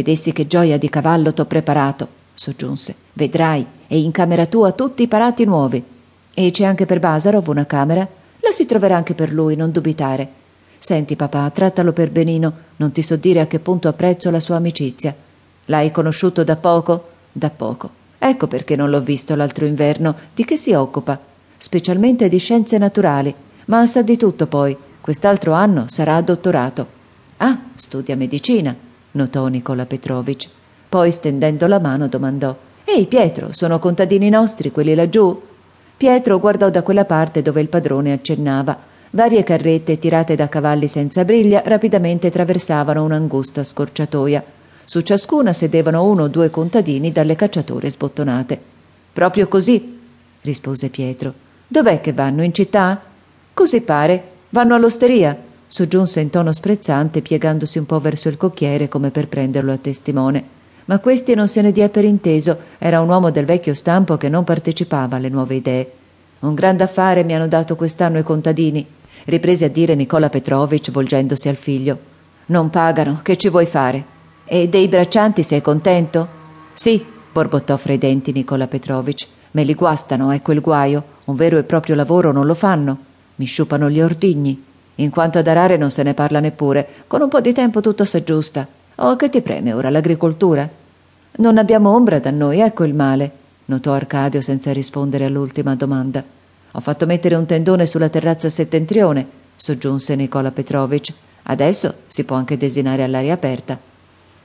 Vedessi che gioia di cavallo t'ho preparato, soggiunse. Vedrai, e in camera tua tutti i parati nuovi. E c'è anche per Basarov una camera? La si troverà anche per lui, non dubitare. Senti, papà, trattalo per benino, non ti so dire a che punto apprezzo la sua amicizia. L'hai conosciuto da poco? Da poco. Ecco perché non l'ho visto l'altro inverno. Di che si occupa? Specialmente di scienze naturali, ma sa di tutto poi. Quest'altro anno sarà dottorato. Ah, studia medicina, notò Nicola Petrovic. Poi, stendendo la mano, domandò: Ehi, Pietro, sono contadini nostri quelli laggiù? Pietro guardò da quella parte dove il padrone accennava. Varie carrette tirate da cavalli senza briglia rapidamente traversavano un'angusta scorciatoia. Su ciascuna sedevano uno o due contadini dalle cacciatore sbottonate. Proprio così, rispose Pietro. Dov'è che vanno, in città? Così pare. Vanno all'osteria, soggiunse in tono sprezzante, piegandosi un po' verso il cocchiere come per prenderlo a testimone. Ma questi non se ne diè per inteso, era un uomo del vecchio stampo che non partecipava alle nuove idee. Un grande affare mi hanno dato quest'anno i contadini, riprese a dire Nicola Petrovic volgendosi al figlio. Non pagano, che ci vuoi fare? E dei braccianti sei contento? Sì, borbottò fra i denti Nicola Petrovic. Me li guastano, è quel guaio, un vero e proprio lavoro non lo fanno. Mi sciupano gli ordigni. In quanto ad arare non se ne parla neppure, con un po' di tempo tutto s'aggiusta. Oh, che ti preme ora l'agricoltura? Non abbiamo ombra da noi, ecco il male, notò Arcadio senza rispondere all'ultima domanda. Ho fatto mettere un tendone sulla terrazza settentrione, soggiunse Nicola Petrovic. Adesso si può anche desinare all'aria aperta.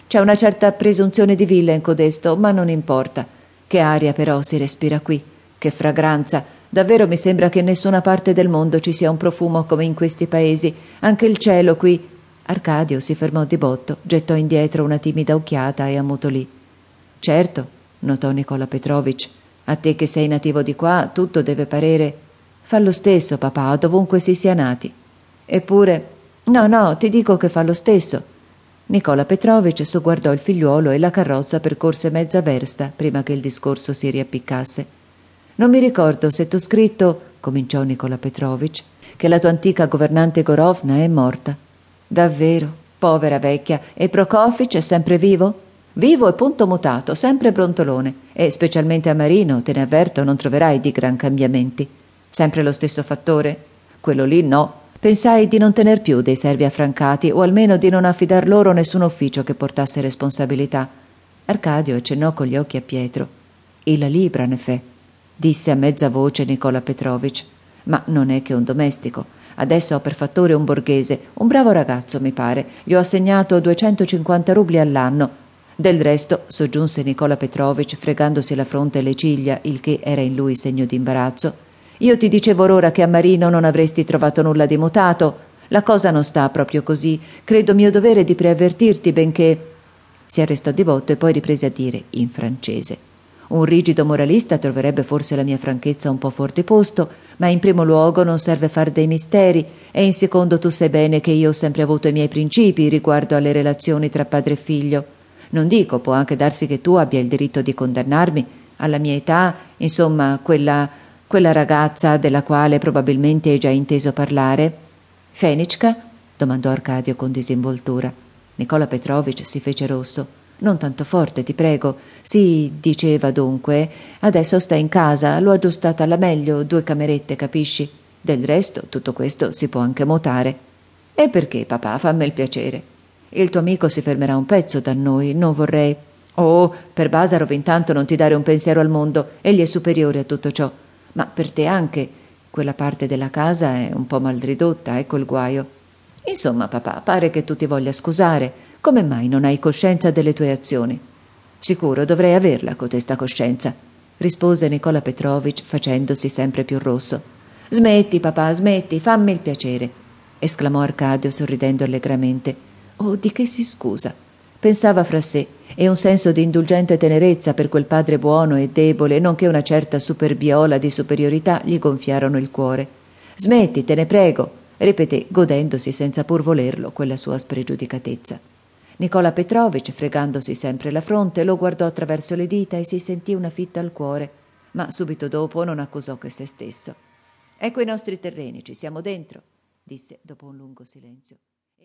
C'è una certa presunzione di villa in codesto, ma non importa. Che aria però si respira qui, che fragranza! Davvero mi sembra che in nessuna parte del mondo ci sia un profumo come in questi paesi. Anche il cielo qui. Arcadio si fermò di botto, gettò indietro una timida occhiata e ammutolì. Certo, notò Nicola Petrovic, a te che sei nativo di qua tutto deve parere. Fa lo stesso, papà, dovunque si sia nati. Eppure, no, ti dico che fa lo stesso. Nicola Petrovic sogguardò il figliuolo e la carrozza percorse mezza versta prima che il discorso si riappiccasse. Non mi ricordo se t'ho scritto, cominciò Nicola Petrovic, che la tua antica governante Gorovna è morta. Davvero, povera vecchia, e Prokofich è sempre vivo? Vivo e punto mutato, sempre brontolone, e specialmente a Marino, te ne avverto, non troverai di gran cambiamenti. Sempre lo stesso fattore? Quello lì no. Pensai di non tener più dei servi affrancati, o almeno di non affidar loro nessun ufficio che portasse responsabilità. Arcadio accennò con gli occhi a Pietro. E la libra ne fe, disse a mezza voce Nicola Petrovic. Ma non è che un domestico. Adesso ho per fattore un borghese, un bravo ragazzo mi pare. Gli ho assegnato 250 rubli all'anno. Del resto, soggiunse Nicola Petrovic fregandosi la fronte e le ciglia, il che era in lui segno di imbarazzo, io ti dicevo ora che a Marino non avresti trovato nulla di mutato. La cosa non sta proprio così. Credo mio dovere di preavvertirti, benché... Si arrestò di botto e poi riprese a dire in francese. Un rigido moralista troverebbe forse la mia franchezza un po' fuor di posto, ma in primo luogo non serve far dei misteri, e in secondo tu sai bene che io ho sempre avuto i miei principi riguardo alle relazioni tra padre e figlio. Non dico, può anche darsi che tu abbia il diritto di condannarmi. Alla mia età, insomma, quella ragazza della quale probabilmente hai già inteso parlare. Fenichka? Domandò Arcadio con disinvoltura. Nicola Petrovic si fece rosso. Non tanto forte, ti prego. Sì, diceva dunque, adesso sta in casa, l'ho aggiustata alla meglio, 2 camerette, capisci? Del resto, tutto questo si può anche mutare. E perché, papà, fammi il piacere. Il tuo amico si fermerà un pezzo da noi, non vorrei. Oh, per Basarov intanto non ti dare un pensiero al mondo, egli è superiore a tutto ciò. Ma per te anche, quella parte della casa è un po' malridotta, ecco il guaio. Insomma, papà, pare che tu ti voglia scusare. Come mai non hai coscienza delle tue azioni? Sicuro dovrei averla, cotesta coscienza, rispose Nicola Petrovic facendosi sempre più rosso. Smetti, papà, smetti, fammi il piacere, esclamò Arcadio sorridendo allegramente. Oh, di che si scusa? Pensava fra sé, e un senso di indulgente tenerezza per quel padre buono e debole, nonché una certa superbiola di superiorità, gli gonfiarono il cuore. Smetti, te ne prego, ripeté, godendosi senza pur volerlo quella sua spregiudicatezza. Nicola Petrovic, fregandosi sempre la fronte, lo guardò attraverso le dita e si sentì una fitta al cuore, ma subito dopo non accusò che se stesso. Ecco i nostri terreni, ci siamo dentro, disse dopo un lungo silenzio.